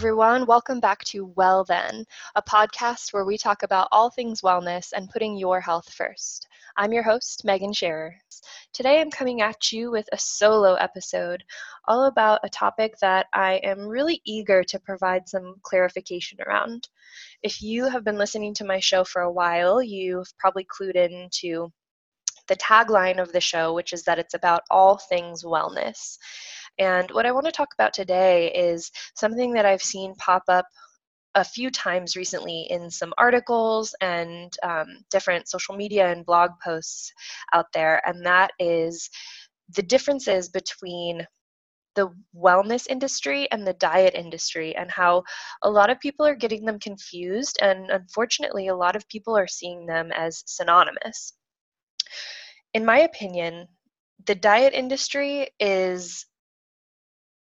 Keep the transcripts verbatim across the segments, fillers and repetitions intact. everyone. Welcome back to Well Then, a podcast where we talk about all things wellness and putting your health first. I'm your host, Megan Scherer. Today I'm coming at you with a solo episode all about a topic that I am really eager to provide some clarification around. If you have been listening to my show for a while, you've probably clued into the tagline of the show, which is that it's about all things wellness. And what I want to talk about today is something that I've seen pop up a few times recently in some articles and um, different social media and blog posts out there, and that is the differences between the wellness industry and the diet industry, and how a lot of people are getting them confused, and unfortunately, a lot of people are seeing them as synonymous. In my opinion, the diet industry is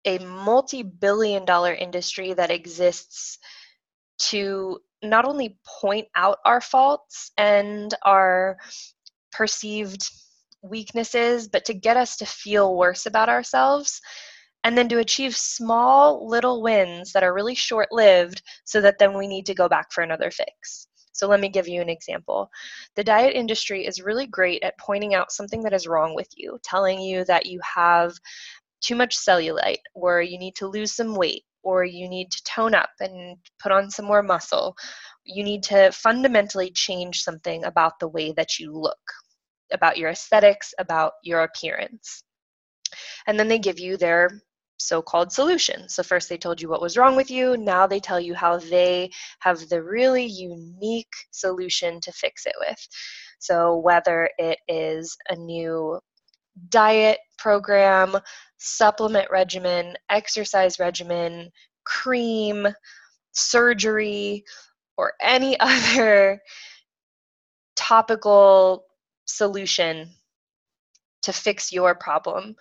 a multi-billion dollar industry that exists to not only point out our faults and our perceived weaknesses, but to get us to feel worse about ourselves, and then to achieve small little wins that are really short-lived so that then we need to go back for another fix. So let me give you an example. The diet industry is really great at pointing out something that is wrong with you, telling you that you have too much cellulite, or you need to lose some weight, or you need to tone up and put on some more muscle. You need to fundamentally change something about the way that you look, about your aesthetics, about your appearance. And then they give you their so-called solutions. So first they told you what was wrong with you. Now they tell you how they have the really unique solution to fix it with. So whether it is a new diet program, supplement regimen, exercise regimen, cream, surgery, or any other topical solution to fix your problem.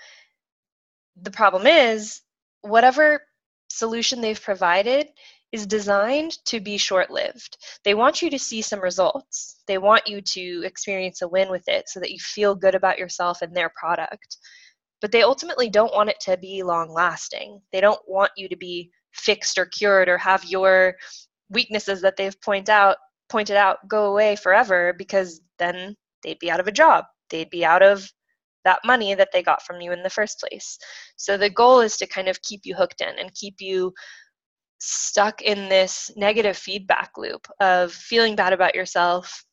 The problem is, whatever solution they've provided is designed to be short-lived. They want you to see some results. They want you to experience a win with it so that you feel good about yourself and their product. But they ultimately don't want it to be long-lasting. They don't want you to be fixed or cured or have your weaknesses that they've point out, pointed out go away forever, because then they'd be out of a job. They'd be out of that money that they got from you in the first place. So the goal is to kind of keep you hooked in and keep you stuck in this negative feedback loop of feeling bad about yourself,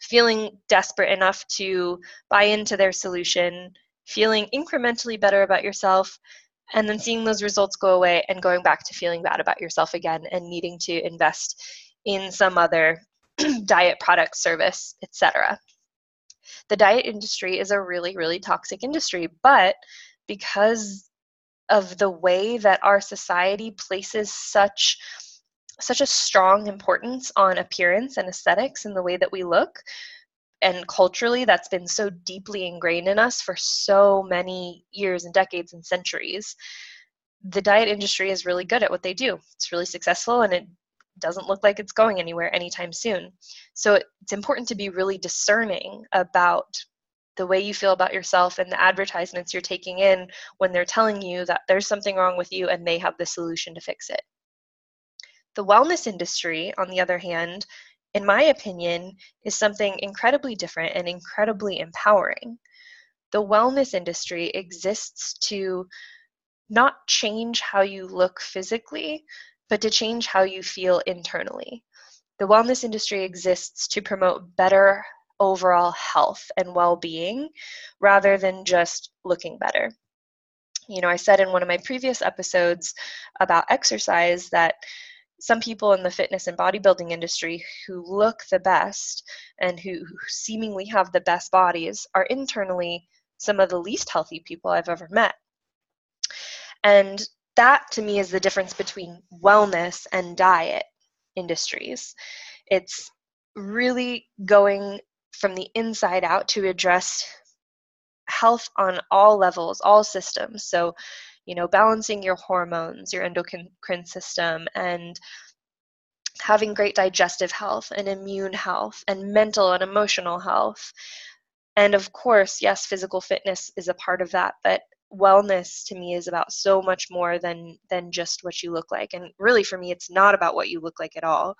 feeling desperate enough to buy into their solution, feeling incrementally better about yourself, and then seeing those results go away and going back to feeling bad about yourself again and needing to invest in some other diet, product, service, et cetera. The diet industry is a really, really toxic industry, but because of the way that our society places such such a strong importance on appearance and aesthetics and the way that we look, and culturally that's been so deeply ingrained in us for so many years and decades and centuries, the diet industry is really good at what they do. It's really successful, and it doesn't look like it's going anywhere anytime soon. So it's important to be really discerning about the way you feel about yourself and the advertisements you're taking in when they're telling you that there's something wrong with you and they have the solution to fix it. The wellness industry, on the other hand, in my opinion, is something incredibly different and incredibly empowering. The wellness industry exists to not change how you look physically, but to change how you feel internally. The wellness industry exists to promote better overall health and well-being rather than just looking better. You know, I said in one of my previous episodes about exercise that some people in the fitness and bodybuilding industry who look the best and who seemingly have the best bodies are internally some of the least healthy people I've ever met. And that to me is the difference between wellness and diet industries. It's really going from the inside out to address health on all levels, all systems. So, you know, balancing your hormones, your endocrine system, and having great digestive health and immune health and mental and emotional health. And of course, yes, physical fitness is a part of that, but wellness to me is about so much more than than just what you look like. And really, for me, it's not about what you look like at all.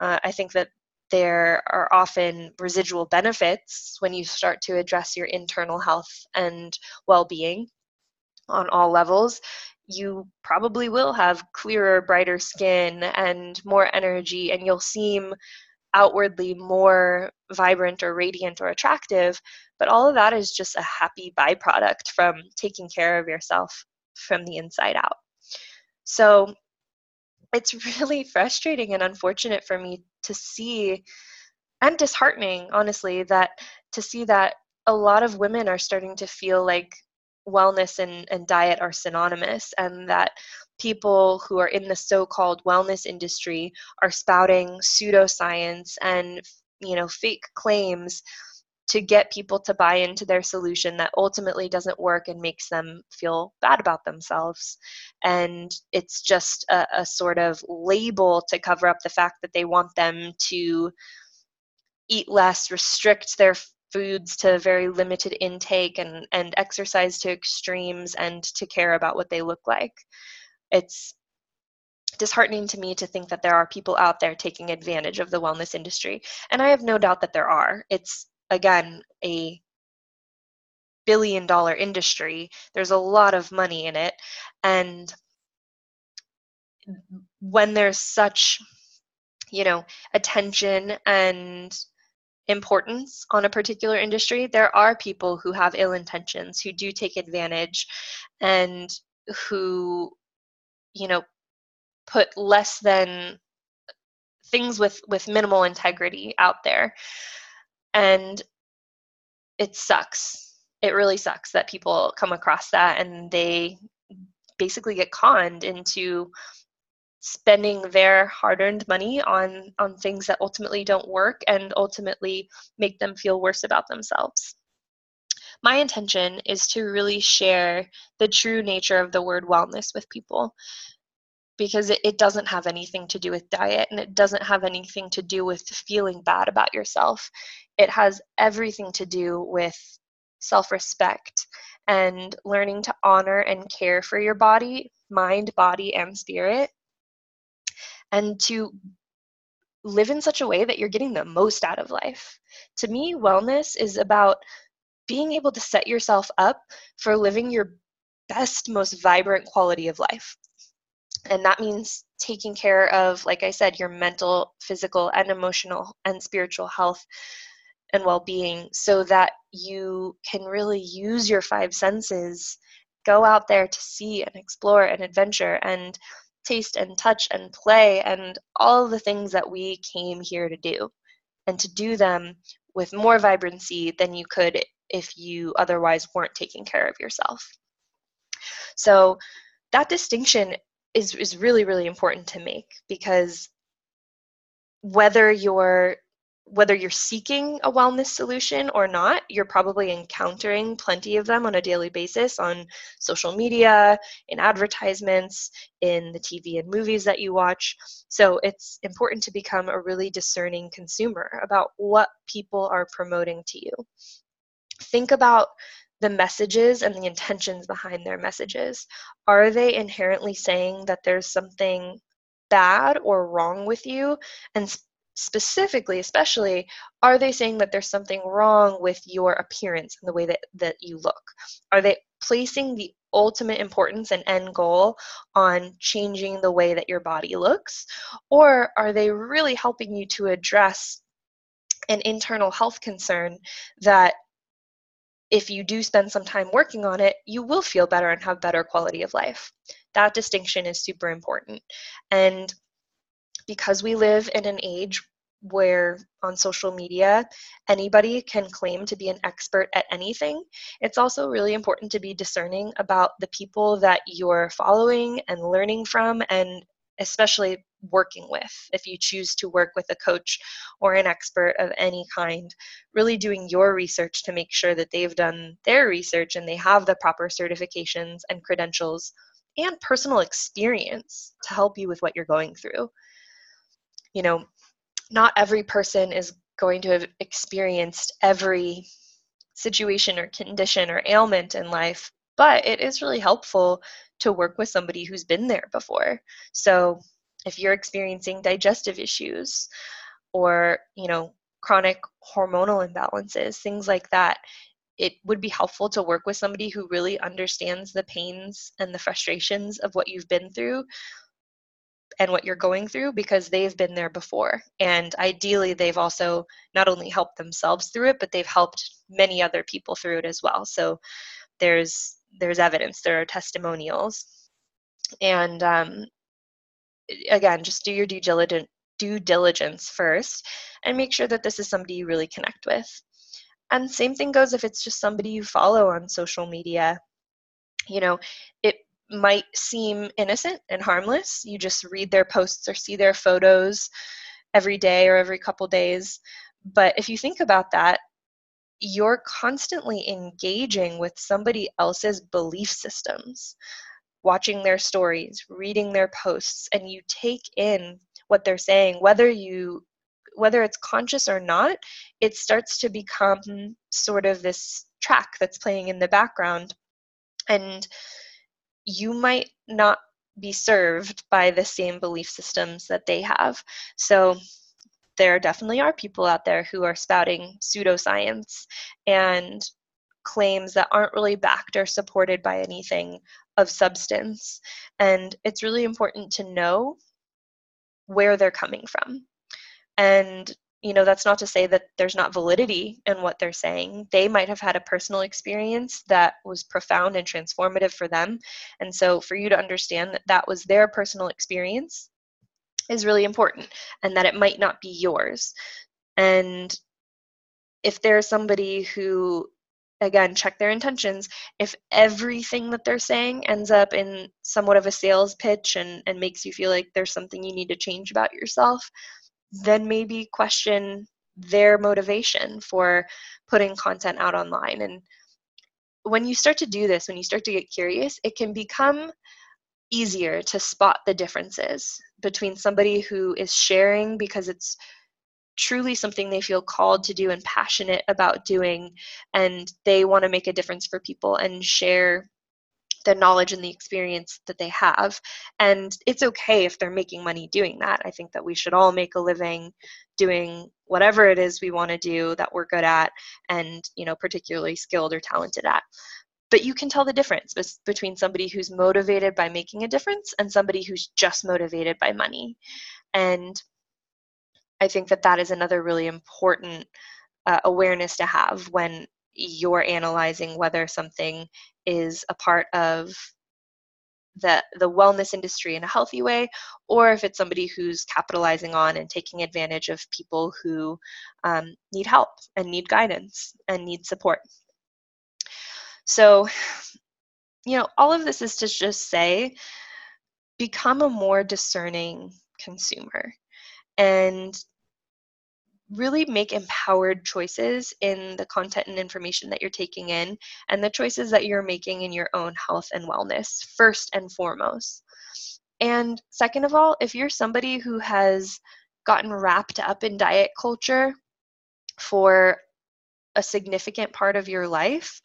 Uh, I think that there are often residual benefits when you start to address your internal health and well-being on all levels. You probably will have clearer, brighter skin and more energy, and you'll seem outwardly more vibrant or radiant or attractive, but all of that is just a happy byproduct from taking care of yourself from the inside out. So it's really frustrating and unfortunate for me to see, and disheartening, honestly, that to see that a lot of women are starting to feel like wellness and, and diet are synonymous, and that people who are in the so-called wellness industry are spouting pseudoscience and, you know, fake claims to get people to buy into their solution that ultimately doesn't work and makes them feel bad about themselves. And it's just a, a sort of label to cover up the fact that they want them to eat less, restrict their foods to very limited intake, and, and exercise to extremes, and to care about what they look like. It's disheartening to me to think that there are people out there taking advantage of the wellness industry. And I have no doubt that there are. It's, again, a billion dollar industry. There's a lot of money in it. And when there's such, you know, attention and importance on a particular industry, there are people who have ill intentions, who do take advantage, and who, you know, put less than things with, with minimal integrity out there. And it sucks. It really sucks that people come across that, and they basically get conned into spending their hard-earned money on, on things that ultimately don't work and ultimately make them feel worse about themselves. My intention is to really share the true nature of the word wellness with people, because it, it doesn't have anything to do with diet, and it doesn't have anything to do with feeling bad about yourself. It has everything to do with self-respect and learning to honor and care for your body, mind, body, and spirit, and to live in such a way that you're getting the most out of life. To me, wellness is about being able to set yourself up for living your best, most vibrant quality of life. And that means taking care of, like I said, your mental, physical, and emotional and spiritual health and well-being, so that you can really use your five senses, go out there to see and explore and adventure and taste and touch and play and all the things that we came here to do, and to do them with more vibrancy than you could if you otherwise weren't taking care of yourself. So that distinction is, is really, really important to make, because whether you're whether you're seeking a wellness solution or not, you're probably encountering plenty of them on a daily basis on social media, in advertisements, in the T V and movies that you watch. So it's important to become a really discerning consumer about what people are promoting to you. Think about the messages and the intentions behind their messages. Are they inherently saying that there's something bad or wrong with you? And sp- Specifically, especially, are they saying that there's something wrong with your appearance and the way that, that you look? Are they placing the ultimate importance and end goal on changing the way that your body looks? Or are they really helping you to address an internal health concern that, if you do spend some time working on it, you will feel better and have better quality of life? That distinction is super important. And because we live in an age where on social media, anybody can claim to be an expert at anything, it's also really important to be discerning about the people that you're following and learning from, and especially working with. If you choose to work with a coach or an expert of any kind, really doing your research to make sure that they've done their research and they have the proper certifications and credentials and personal experience to help you with what you're going through. You know, not every person is going to have experienced every situation or condition or ailment in life But it is really helpful to work with somebody who's been there before. So if you're experiencing digestive issues or, you know, chronic hormonal imbalances, things like that, it would be helpful to work with somebody who really understands the pains and the frustrations of what you've been through and what you're going through, because they've been there before. And ideally, they've also not only helped themselves through it, but they've helped many other people through it as well. So there's there's evidence, there are testimonials. And um, again, just do your due diligence, due diligence first and make sure that this is somebody you really connect with. And same thing goes if it's just somebody you follow on social media. You know, it might seem innocent and harmless. You just read their posts or see their photos every day or every couple days. But if you think about that, you're constantly engaging with somebody else's belief systems, watching their stories, reading their posts, and you take in what they're saying, whether you whether it's conscious or not. It starts to become sort of this track that's playing in the background, and you might not be served by the same belief systems that they have. So there definitely are people out there who are spouting pseudoscience and claims that aren't really backed or supported by anything of substance, and it's really important to know where they're coming from. And, you know, that's not to say that there's not validity in what they're saying. They might have had a personal experience that was profound and transformative for them. And so for you to understand that that was their personal experience is really important, and that it might not be yours. And if there's somebody who, again, check their intentions, if everything that they're saying ends up in somewhat of a sales pitch and, and makes you feel like there's something you need to change about yourself, then maybe question their motivation for putting content out online. And when you start to do this, when you start to get curious, it can become easier to spot the differences between somebody who is sharing because it's truly something they feel called to do and passionate about doing, and they want to make a difference for people and share the knowledge and the experience that they have. And it's okay if they're making money doing that. I think that we should all make a living doing whatever it is we want to do that we're good at and, you know, particularly skilled or talented at. But you can tell the difference between somebody who's motivated by making a difference and somebody who's just motivated by money. And I think that that is another really important uh, awareness to have when you're analyzing whether something is a part of the the wellness industry in a healthy way, or if it's somebody who's capitalizing on and taking advantage of people who um, need help and need guidance and need support. So, you know, all of this is to just say, become a more discerning consumer and really make empowered choices in the content and information that you're taking in and the choices that you're making in your own health and wellness, first and foremost. And second of all, if you're somebody who has gotten wrapped up in diet culture for a significant part of your life,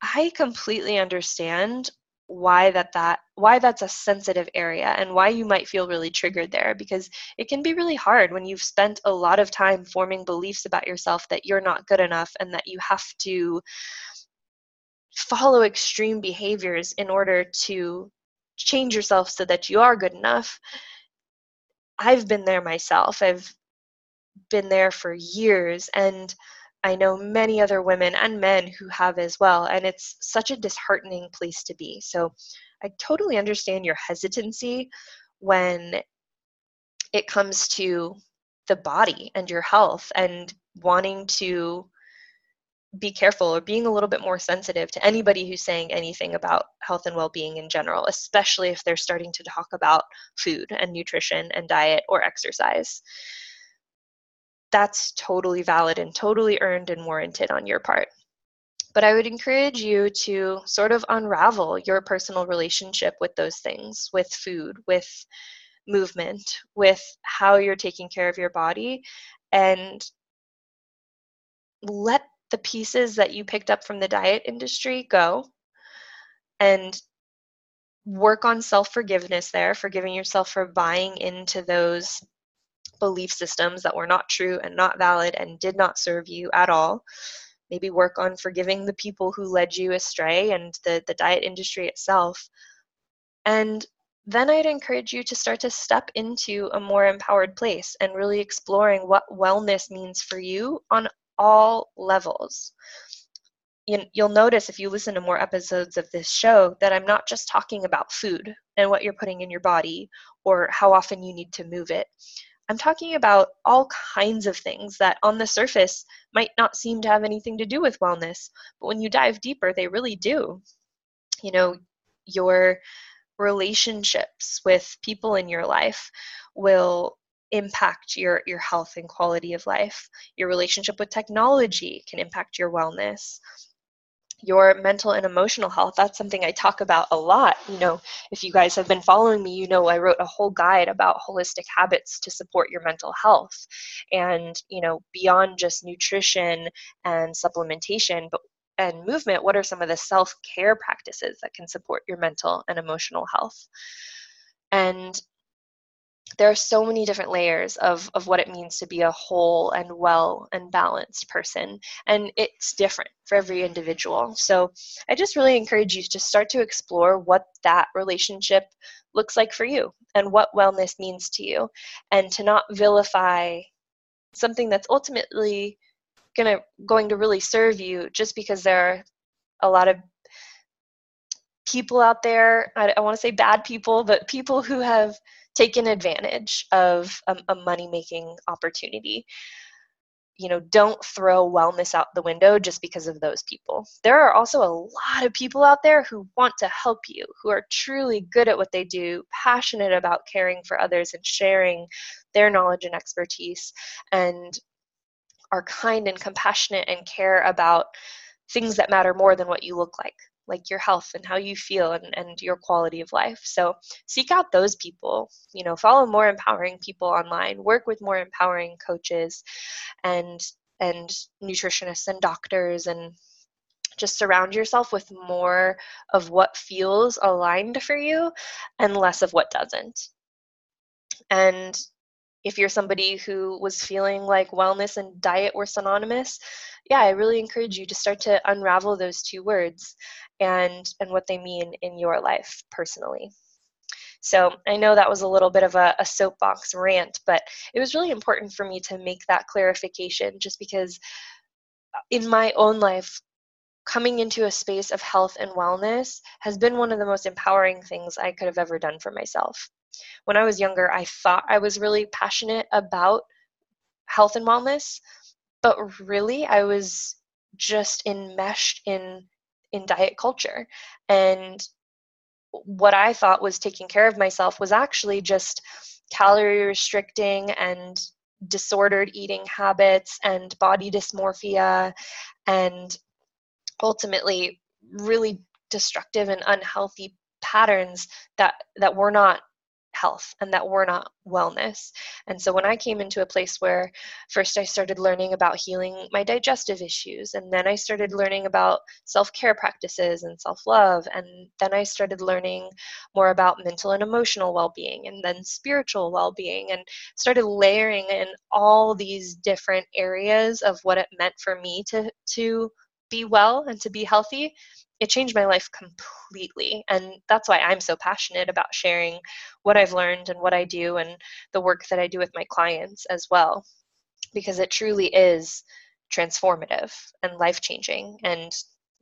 I completely understand why that that why that's a sensitive area and why you might feel really triggered there, because it can be really hard when you've spent a lot of time forming beliefs about yourself that you're not good enough and that you have to follow extreme behaviors in order to change yourself so that you are good enough. I've been there myself. I've been there for years, and I know many other women and men who have as well, and it's such a disheartening place to be. So I totally understand your hesitancy when it comes to the body and your health and wanting to be careful or being a little bit more sensitive to anybody who's saying anything about health and well-being in general, especially if they're starting to talk about food and nutrition and diet or exercise. That's totally valid and totally earned and warranted on your part. But I would encourage you to sort of unravel your personal relationship with those things, with food, with movement, with how you're taking care of your body, and let the pieces that you picked up from the diet industry go, and work on self-forgiveness there, forgiving yourself for buying into those belief systems that were not true and not valid and did not serve you at all. Maybe work on forgiving the people who led you astray and the, the diet industry itself. And then I'd encourage you to start to step into a more empowered place and really exploring what wellness means for you on all levels. You'll notice if you listen to more episodes of this show that I'm not just talking about food and what you're putting in your body or how often you need to move it. I'm talking about all kinds of things that on the surface might not seem to have anything to do with wellness, but when you dive deeper, they really do. You know, your relationships with people in your life will impact your, your health and quality of life. Your relationship with technology can impact your wellness. Your mental and emotional health, that's something I talk about a lot. You know, if you guys have been following me, you know I wrote a whole guide about holistic habits to support your mental health. And, you know, beyond just nutrition and supplementation but and movement, what are some of the self-care practices that can support your mental and emotional health? And there are so many different layers of, of what it means to be a whole and well and balanced person. And it's different for every individual. So I just really encourage you to start to explore what that relationship looks like for you and what wellness means to you, and to not vilify something that's ultimately gonna, going to really serve you just because there are a lot of people out there, I, I want to say bad people, but people who have taken advantage of a, a money-making opportunity. You know, don't throw wellness out the window just because of those people. There are also a lot of people out there who want to help you, who are truly good at what they do, passionate about caring for others and sharing their knowledge and expertise, and are kind and compassionate and care about things that matter more than what you look like, like your health and how you feel and, and your quality of life. So seek out those people, you know, follow more empowering people online, work with more empowering coaches and, and nutritionists and doctors, and just surround yourself with more of what feels aligned for you and less of what doesn't. And if you're somebody who was feeling like wellness and diet were synonymous, yeah, I really encourage you to start to unravel those two words and, and what they mean in your life personally. So I know that was a little bit of a, a soapbox rant, but it was really important for me to make that clarification just because in my own life, coming into a space of health and wellness has been one of the most empowering things I could have ever done for myself. When I was younger, I thought I was really passionate about health and wellness, but really I was just enmeshed in, in diet culture. And what I thought was taking care of myself was actually just calorie restricting and disordered eating habits and body dysmorphia and ultimately really destructive and unhealthy patterns that, that were not health and that we're not wellness. And so when I came into a place where first I started learning about healing my digestive issues, and then I started learning about self-care practices and self-love, and then I started learning more about mental and emotional well-being and then spiritual well-being, and started layering in all these different areas of what it meant for me to, to be well and to be healthy, it changed my life completely. And that's why I'm so passionate about sharing what I've learned and what I do and the work that I do with my clients as well, because it truly is transformative and life-changing. And,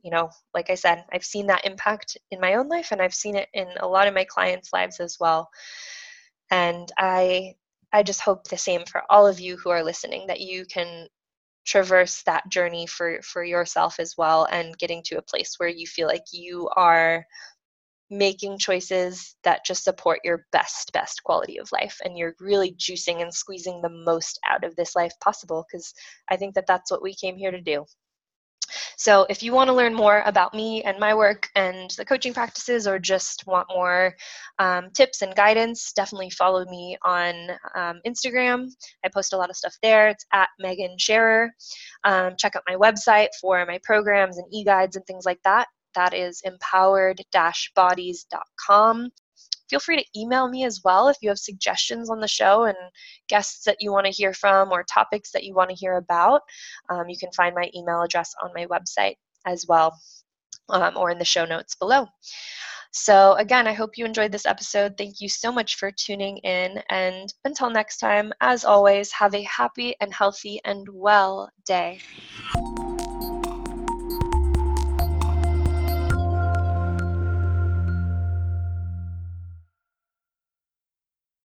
you know, like I said, I've seen that impact in my own life, and I've seen it in a lot of my clients' lives as well. And I, I just hope the same for all of you who are listening, that you can traverse that journey for, for yourself as well, and getting to a place where you feel like you are making choices that just support your best, best quality of life. And you're really juicing and squeezing the most out of this life possible, because I think that that's what we came here to do. So if you want to learn more about me and my work and the coaching practices, or just want more um, tips and guidance, definitely follow me on um, Instagram. I post a lot of stuff there. It's at Megan Scherer. Um, check out my website for my programs and e-guides and things like that. That is empowered dash bodies dot com. Feel free to email me as well if you have suggestions on the show and guests that you want to hear from or topics that you want to hear about. Um, you can find my email address on my website as well, um, or in the show notes below. So again, I hope you enjoyed this episode. Thank you so much for tuning in. And until next time, as always, have a happy and healthy and well day.